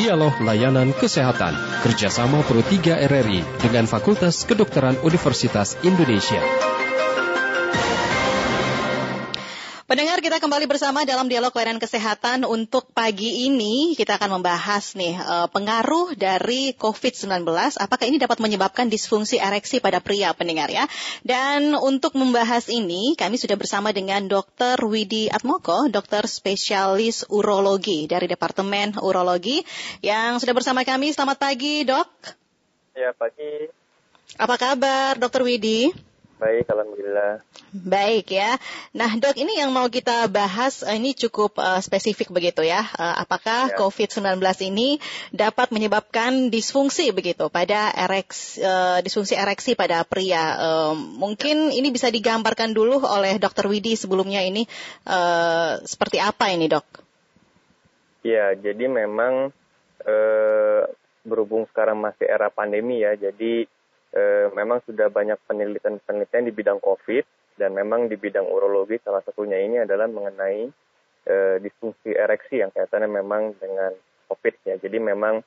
Dialog Layanan Kesehatan, kerjasama Pro 3 RRI dengan Fakultas Kedokteran Universitas Indonesia. Pendengar, kita kembali bersama dalam Dialog Layanan Kesehatan. Untuk pagi ini kita akan membahas nih pengaruh dari COVID-19. Apakah ini dapat menyebabkan disfungsi ereksi pada pria, pendengar ya. Dan untuk membahas ini kami sudah bersama dengan Dr. Widi Atmoko, dokter spesialis urologi dari Departemen Urologi yang sudah bersama kami. Selamat pagi, Dok. Ya, pagi. Apa kabar, Dr. Widi? Baik, alhamdulillah. Baik ya. Nah, Dok, ini yang mau kita bahas ini cukup spesifik begitu ya. Apakah ya, COVID-19 ini dapat menyebabkan disfungsi begitu pada ereksi, disfungsi ereksi pada pria? Mungkin ya, ini bisa digambarkan dulu oleh Dr. Widi sebelumnya ini seperti apa ini, Dok? Ya, jadi memang berhubung sekarang masih era pandemi ya, jadi memang sudah banyak penelitian di bidang COVID dan memang di bidang urologi salah satunya ini adalah mengenai disfungsi ereksi yang kaitannya memang dengan COVID ya. Jadi memang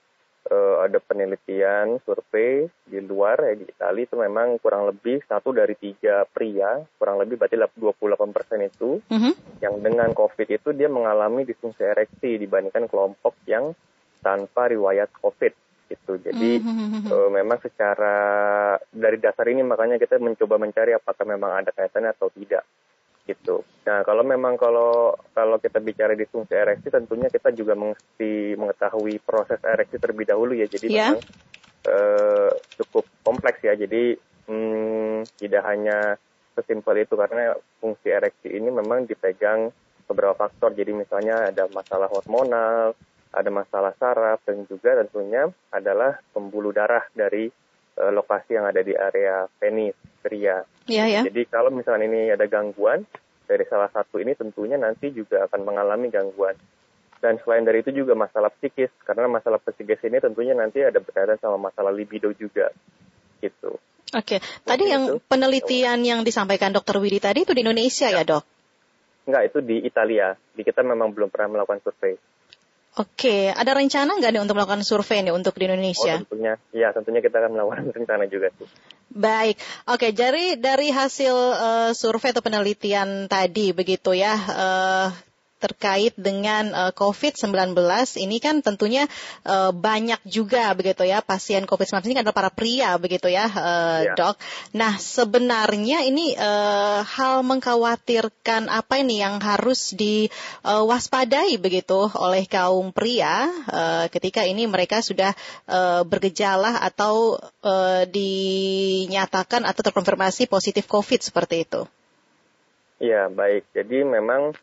ada penelitian survei di luar ya, di Itali itu memang kurang lebih 1 dari 3 pria, kurang lebih berarti 28% itu yang dengan COVID itu dia mengalami disfungsi ereksi dibandingkan kelompok yang tanpa riwayat COVID. Itu jadi memang secara dari dasar ini makanya kita mencoba mencari apakah memang ada kaitannya atau tidak gitu. Nah, kalau memang kalau kita bicara disfungsi ereksi tentunya kita juga mesti mengetahui proses ereksi terlebih dahulu ya. Jadi memang cukup kompleks ya. Jadi tidak hanya sesimpel itu karena fungsi ereksi ini memang dipegang beberapa faktor. Jadi misalnya ada masalah hormonal, ada masalah saraf, dan juga tentunya adalah pembuluh darah dari lokasi yang ada di area penis pria. Ya, ya. Jadi kalau misalnya ini ada gangguan dari salah satu ini tentunya nanti juga akan mengalami gangguan. Dan selain dari itu juga masalah psikis, karena masalah psikis ini tentunya nanti ada berkaitan sama masalah libido juga gitu. Oke, tadi yang itu, penelitian yang disampaikan Dr. Widi tadi itu di Indonesia ya, Dok? Enggak, itu di Italia. Di kita memang belum pernah melakukan survei. Oke, ada rencana nggak nih untuk melakukan survei nih untuk di Indonesia? Oh, tentunya, ya tentunya kita akan melakukan rencana juga sih. Baik, oke. Jadi dari hasil survei atau penelitian tadi begitu ya terkait dengan COVID-19 ini kan tentunya banyak juga begitu ya pasien COVID-19 ini kan adalah para pria begitu ya, Dok. Nah, sebenarnya ini hal mengkhawatirkan apa ini yang harus diwaspadai begitu oleh kaum pria ketika ini mereka sudah bergejala atau dinyatakan atau terkonfirmasi positif COVID seperti itu? Ya, baik. Jadi memang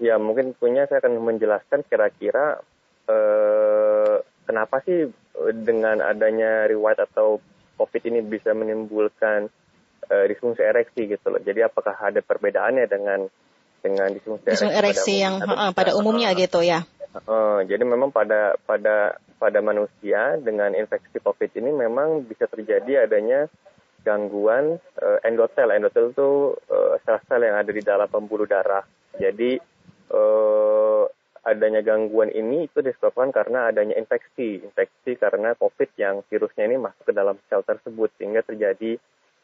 ya mungkin punya saya akan menjelaskan kira-kira kenapa sih dengan adanya riwayat atau COVID ini bisa menimbulkan disfungsi ereksi gitu loh. Jadi apakah ada perbedaannya dengan disfungsi ereksi yang pada umumnya gitu ya? Jadi memang pada manusia dengan infeksi COVID ini memang bisa terjadi adanya gangguan endotel. Endotel itu sel-sel yang ada di dalam pembuluh darah. Jadi adanya gangguan ini itu disebabkan karena adanya infeksi karena COVID yang virusnya ini masuk ke dalam sel tersebut sehingga terjadi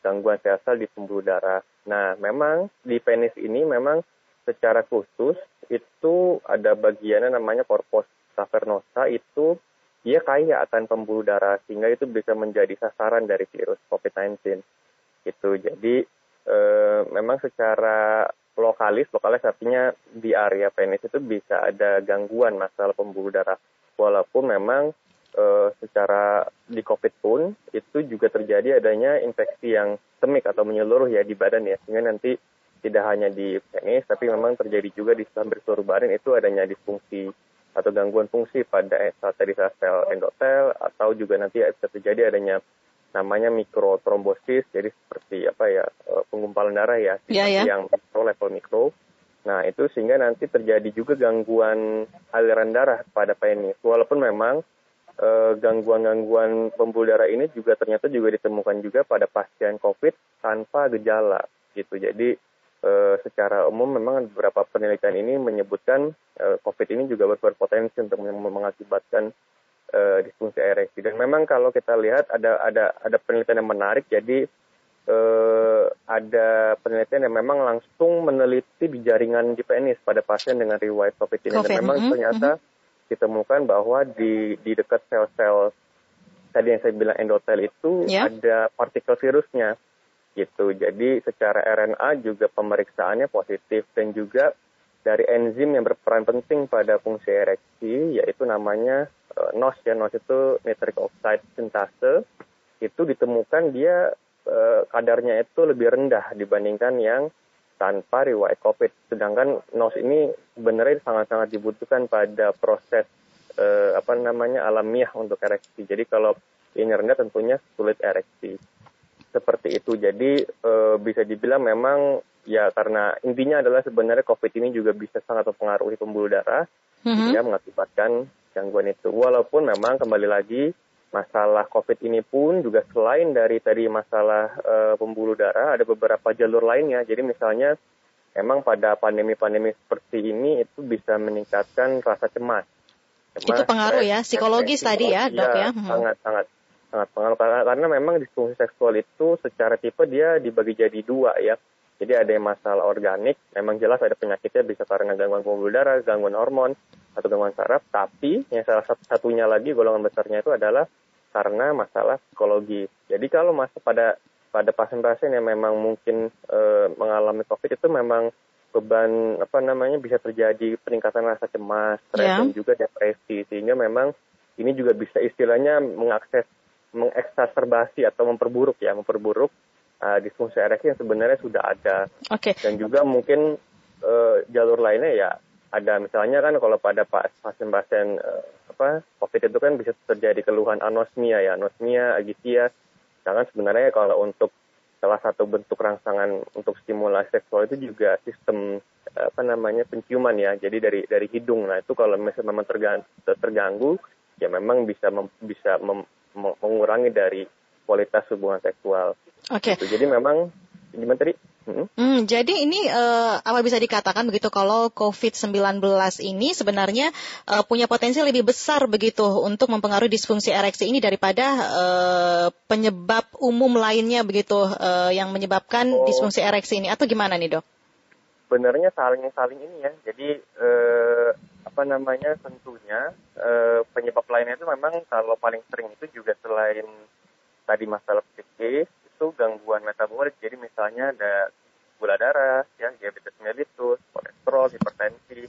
gangguan sel-sel di pembuluh darah. Nah, memang di penis ini memang secara khusus itu ada bagiannya namanya corpus cavernosa, itu dia kaya akan pembuluh darah sehingga itu bisa menjadi sasaran dari virus COVID-19. Itu jadi memang secara lokalis artinya di area penis itu bisa ada gangguan masalah pembuluh darah. Walaupun memang secara di COVID pun itu juga terjadi adanya infeksi yang sistemik atau menyeluruh ya di badan ya. Sehingga nanti tidak hanya di penis tapi memang terjadi juga di hampir seluruh badan itu adanya disfungsi atau gangguan fungsi pada sel endotel, atau juga nanti bisa terjadi adanya namanya mikrotrombosis, jadi seperti penggumpalan darah ya, yang level mikro. Nah, itu sehingga nanti terjadi juga gangguan aliran darah pada penis. Walaupun memang gangguan-gangguan pembuluh darah ini juga ternyata juga ditemukan juga pada pasien COVID tanpa gejala gitu. Jadi secara umum memang beberapa penelitian ini menyebutkan COVID ini juga berpotensi untuk mengakibatkan disfungsi ereksi. Dan memang kalau kita lihat ada penelitian yang menarik, jadi ada penelitian yang memang langsung meneliti di jaringan di penis pada pasien dengan riwayat COVID ini. Dan memang ternyata ditemukan bahwa di dekat sel-sel tadi yang saya bilang endotel itu ada partikel virusnya gitu. Jadi secara RNA juga pemeriksaannya positif, dan juga dari enzim yang berperan penting pada fungsi ereksi, yaitu namanya NOS ya. NOS itu nitric oxide synthase, itu ditemukan dia kadarnya itu lebih rendah dibandingkan yang tanpa riwayat COVID. Sedangkan NOS ini sebenarnya sangat-sangat dibutuhkan pada proses alamiah untuk ereksi. Jadi kalau ini rendah tentunya sulit ereksi. Seperti itu. Jadi bisa dibilang memang ya, karena intinya adalah sebenarnya COVID ini juga bisa sangat mempengaruhi pembuluh darah yang mengakibatkan gangguan itu. Walaupun memang kembali lagi masalah COVID ini pun juga selain dari tadi masalah pembuluh darah, ada beberapa jalur lainnya. Jadi misalnya memang pada pandemi-pandemi seperti ini itu bisa meningkatkan rasa cemas. Itu pengaruh ya, psikologis tadi ya dok ya. Sangat pengaruh, karena memang disfungsi seksual itu secara tipe dia dibagi jadi dua ya. Jadi ada yang masalah organik, memang jelas ada penyakitnya bisa karena gangguan pembuluh darah, gangguan hormon, atau gangguan saraf. Tapi yang salah satunya lagi golongan besarnya itu adalah karena masalah psikologis. Jadi kalau masuk pada pasien-pasien yang memang mungkin mengalami COVID itu memang beban bisa terjadi peningkatan rasa cemas, stres dan juga depresi, sehingga memang ini juga bisa istilahnya mengeksaserbasi atau memperburuk disfungsi ereksi yang sebenarnya sudah ada. Dan juga mungkin jalur lainnya ya ada, misalnya kan kalau pada pasien-pasien COVID itu kan bisa terjadi keluhan anosmia, agisia. Sedangkan sebenarnya kalau untuk salah satu bentuk rangsangan untuk stimulasi seksual itu juga sistem penciuman ya. Jadi dari hidung. Nah, itu kalau misalnya memang terganggu ya memang bisa mengurangi dari kualitas hubungan seksual. Gitu. Jadi memang gimana tadi? Jadi ini apa bisa dikatakan begitu kalau COVID-19 ini sebenarnya punya potensi lebih besar begitu untuk mempengaruhi disfungsi ereksi ini daripada penyebab umum lainnya begitu yang menyebabkan disfungsi ereksi ini, atau gimana nih dok? Sebenarnya saling ini ya. Jadi tentunya penyebab lainnya itu memang kalau paling sering itu juga selain tadi masalah psikis, itu gangguan metabolik. Jadi misalnya ada gula darah, ya, diabetes mellitus, kolesterol, hipertensi.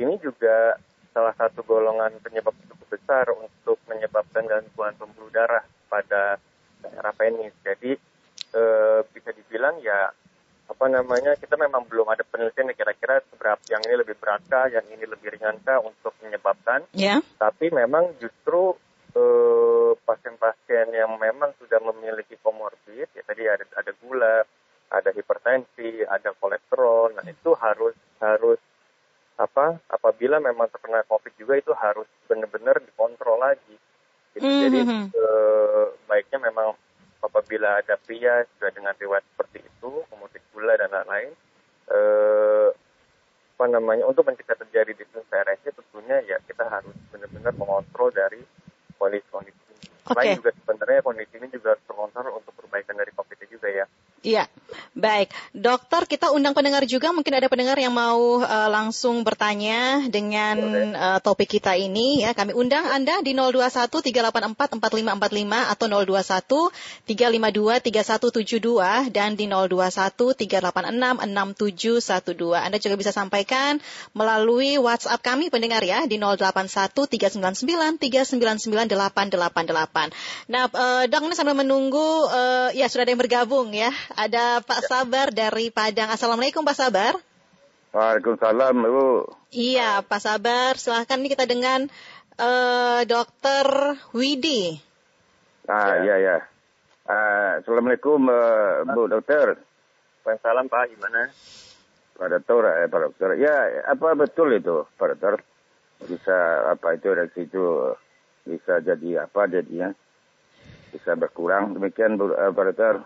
Ini juga salah satu golongan penyebab cukup besar untuk menyebabkan gangguan pembuluh darah pada daerah penis. Jadi bisa dibilang ya kita memang belum ada penelitian yang kira-kira seberapa yang ini lebih beratkah, yang ini lebih ringankah untuk menyebabkan. Tapi memang justru pasien-pasien yang memang sudah memiliki komorbid, ya tadi ada gula, ada hipertensi, ada kolesterol. Nah itu harus apabila memang terkena COVID juga itu harus benar-benar dikontrol lagi. Jadi baiknya memang apabila ada pria sudah dengan riwayat seperti itu, kemudian gula dan lain-lain, untuk mencegah terjadi disfungsi ereksi tentunya ya kita harus benar-benar mengontrol dari kondisi. Selain juga sebenarnya kondisi ini juga harus terkontrol untuk perbaikan dari COVID juga ya. Iya, baik. Dokter, kita undang pendengar juga. Mungkin ada pendengar yang mau langsung bertanya dengan topik kita ini. Ya, kami undang Anda di 021-384-4545 atau 021-352-3172 dan di 021-386-6712. Anda juga bisa sampaikan melalui WhatsApp kami pendengar ya di 081-399-399-888. Nah, dok, sambil menunggu, ya sudah ada yang bergabung ya. Ada Pak Sabar dari Padang. Assalamualaikum Pak Sabar. Waalaikumsalam Bu. Iya Pak Sabar, silahkan ini kita dengan Dokter Widi. Iya. Assalamualaikum Bu Dokter. Waalaikumsalam Pak, gimana? Pak Dokter. Ya, apa betul itu Pak Dokter? Bisa reaksi itu? Bisa jadi apa jadinya? Bisa berkurang demikian Pak Dokter?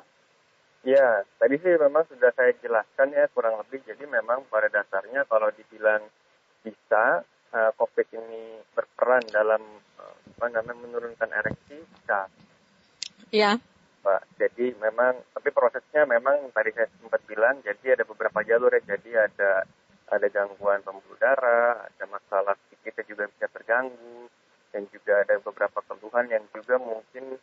Ya, tadi sih memang sudah saya jelaskan ya kurang lebih. Jadi memang pada dasarnya kalau dibilang bisa COVID ini berperan dalam menurunkan ereksi, bisa. Iya. Pak, jadi memang tapi prosesnya memang tadi saya sempat bilang. Jadi ada beberapa jalur ya. Jadi ada gangguan pembuluh darah, ada masalah psikisnya juga bisa terganggu, dan juga ada beberapa keluhan yang juga mungkin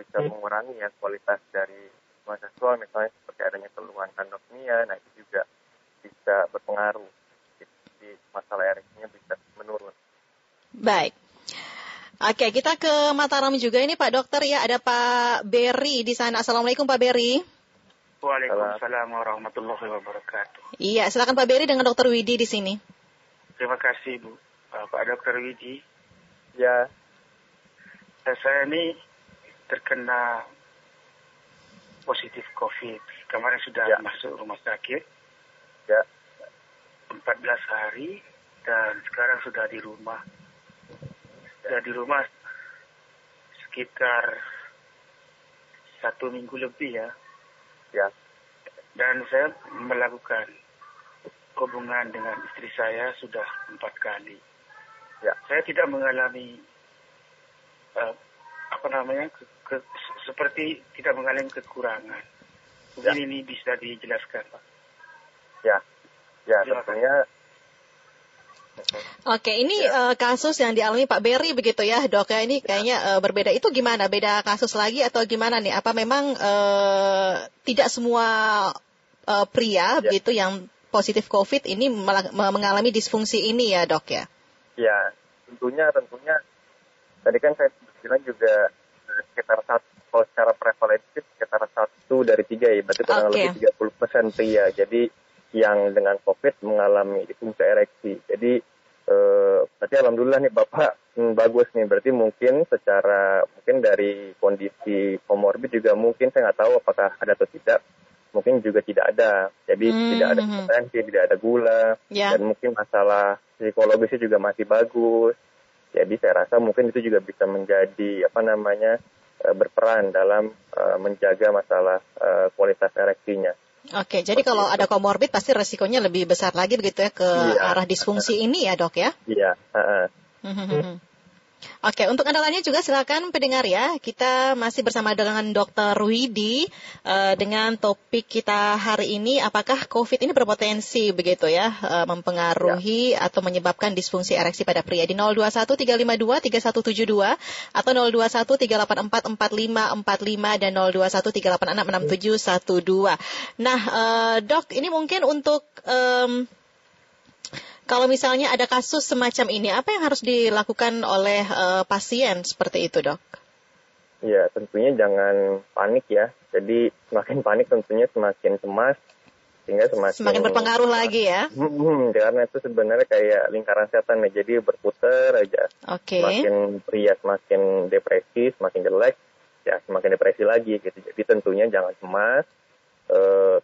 bisa mengurangi ya kualitas dari masa seksual, misalnya seperti adanya keluhan anosmia, nah itu juga bisa berpengaruh, jadi masalah ereksinya bisa menurun. Baik, oke, kita ke Mataram juga ini Pak Dokter ya, ada Pak Berry di sana. Assalamualaikum Pak Berry. Waalaikumsalam warahmatullahi wabarakatuh. Iya, silakan Pak Berry dengan Dokter Widi di sini. Terima kasih Bu, Pak Dokter Widi. Ya, saya ini terkena positif COVID. Kemarin sudah masuk rumah sakit. Ya. 14 hari dan sekarang sudah di rumah. Sudah di rumah sekitar 1 minggu lebih ya. Ya. Dan saya melakukan hubungan dengan istri saya sudah 4 kali. Ya. Saya tidak mengalami seperti tidak mengalami kekurangan. Mungkin ini bisa dijelaskan, Pak. Ya, tentunya. Oke, ini kasus yang dialami Pak Berry begitu ya, Dok. Ya, ini kayaknya berbeda. Itu gimana? Beda kasus lagi atau gimana nih? Apa memang tidak semua pria begitu yang positif COVID ini mengalami disfungsi ini ya, Dok ya? Ya, tentunya. Tadi kan saya bilang juga sekitar kalau secara prevalensi sekitar 1 dari 3 ya, berarti kurang lebih 30% pria. Jadi yang dengan COVID mengalami disfungsi ereksi. Jadi berarti alhamdulillah nih Bapak bagus nih. Berarti mungkin secara dari kondisi komorbid juga mungkin saya nggak tahu apakah ada atau tidak. Mungkin juga tidak ada. Jadi tidak ada potensi, tidak ada gula, dan mungkin masalah psikologisnya juga masih bagus. Jadi saya rasa mungkin itu juga bisa menjadi berperan dalam menjaga masalah kualitas ereksinya. Oke, jadi kalau ada komorbid pasti resikonya lebih besar lagi begitu ya ke arah disfungsi ini ya Dok ya? Iya. Oke, untuk Anda lainnya juga silakan pendengar ya. Kita masih bersama dengan Dr. Widi dengan topik kita hari ini, apakah COVID ini berpotensi begitu ya mempengaruhi atau menyebabkan disfungsi ereksi pada pria di 021-352-3172 atau 021-384-4545 dan 021-386-6712. Nah, Dok, ini mungkin untuk kalau misalnya ada kasus semacam ini, apa yang harus dilakukan oleh pasien seperti itu, Dok? Ya, tentunya jangan panik ya. Jadi semakin panik tentunya semakin cemas, sehingga semakin berpengaruh lagi ya. Karena itu sebenarnya kayak lingkaran setan ya. Jadi berputar aja. Oke. Semakin pria semakin depresi, semakin jelek, ya semakin depresi lagi gitu. Jadi tentunya jangan cemas.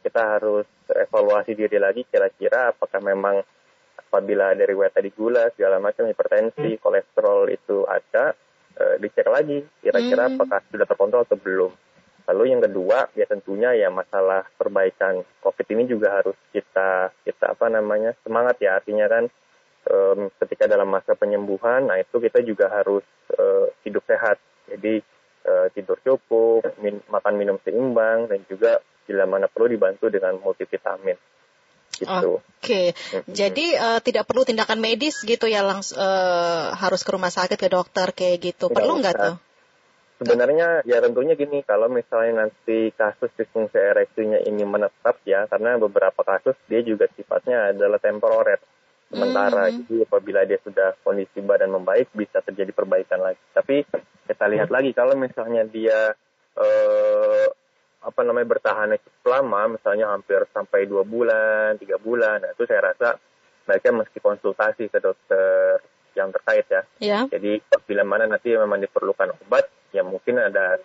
Kita harus evaluasi diri lagi kira-kira apakah memang apabila dari riwayat tadi gula, segala macam, hipertensi, kolesterol itu ada, dicek lagi kira-kira apakah sudah terkontrol atau belum. Lalu yang kedua, ya tentunya ya masalah perbaikan COVID ini juga harus kita semangat ya, artinya kan ketika dalam masa penyembuhan, nah itu kita juga harus hidup sehat. Jadi tidur cukup, makan minum seimbang, dan juga bila mana perlu dibantu dengan multivitamin. Gitu. Oke, jadi tidak perlu tindakan medis gitu ya, harus ke rumah sakit, ke dokter kayak gitu, perlu nggak tuh? Sebenarnya ya tentunya gini, kalau misalnya nanti kasus disfungsi ereksinya ini menetap ya, karena beberapa kasus dia juga sifatnya adalah temporer, sementara. Jadi apabila dia sudah kondisi badan membaik, bisa terjadi perbaikan lagi. Tapi kita lihat lagi, kalau misalnya dia bertahannya cukup lama, misalnya hampir sampai 2 bulan, 3 bulan, nah itu saya rasa mereka mesti konsultasi ke dokter yang terkait ya. Jadi bila mana nanti memang diperlukan obat, ya mungkin ada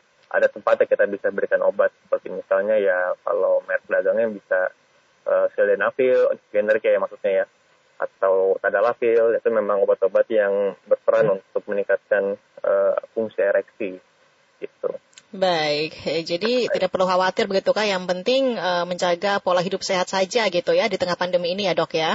tempatnya kita bisa berikan obat, seperti misalnya ya kalau merek dagangnya bisa sildenafil, generik ya maksudnya ya, atau tadalafil, itu memang obat-obat yang berperan untuk meningkatkan fungsi ereksi gitu. Baik, jadi tidak perlu khawatir begitu Kak, yang penting menjaga pola hidup sehat saja gitu ya di tengah pandemi ini ya Dok ya.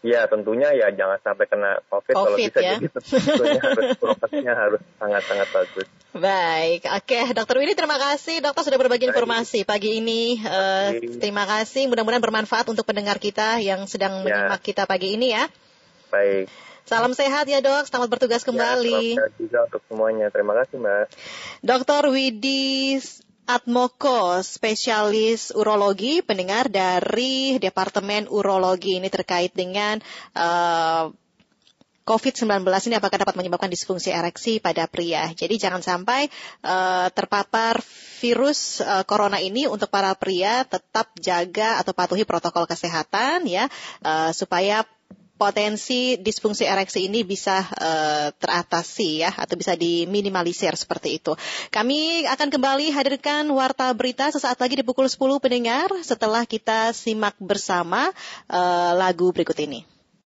Iya, tentunya ya jangan sampai kena COVID kalau bisa ya. Jadi tentunya prokesnya harus sangat-sangat bagus. Baik, oke Dokter Widi terima kasih, Dokter sudah berbagi informasi pagi ini. Terima kasih, mudah-mudahan bermanfaat untuk pendengar kita yang sedang menyimak kita pagi ini ya. Baik. Salam sehat ya Dok, selamat bertugas kembali. Ya, selamat juga untuk semuanya, terima kasih Mbak. Dr. Widi Atmoko, spesialis urologi, pendengar dari Departemen Urologi ini terkait dengan COVID-19 ini apakah dapat menyebabkan disfungsi ereksi pada pria. Jadi jangan sampai terpapar virus corona ini. Untuk para pria tetap jaga atau patuhi protokol kesehatan ya, supaya potensi disfungsi ereksi ini bisa teratasi ya, atau bisa diminimalisir seperti itu. Kami akan kembali hadirkan Warta Berita sesaat lagi di pukul 10 pendengar, setelah kita simak bersama lagu berikut ini.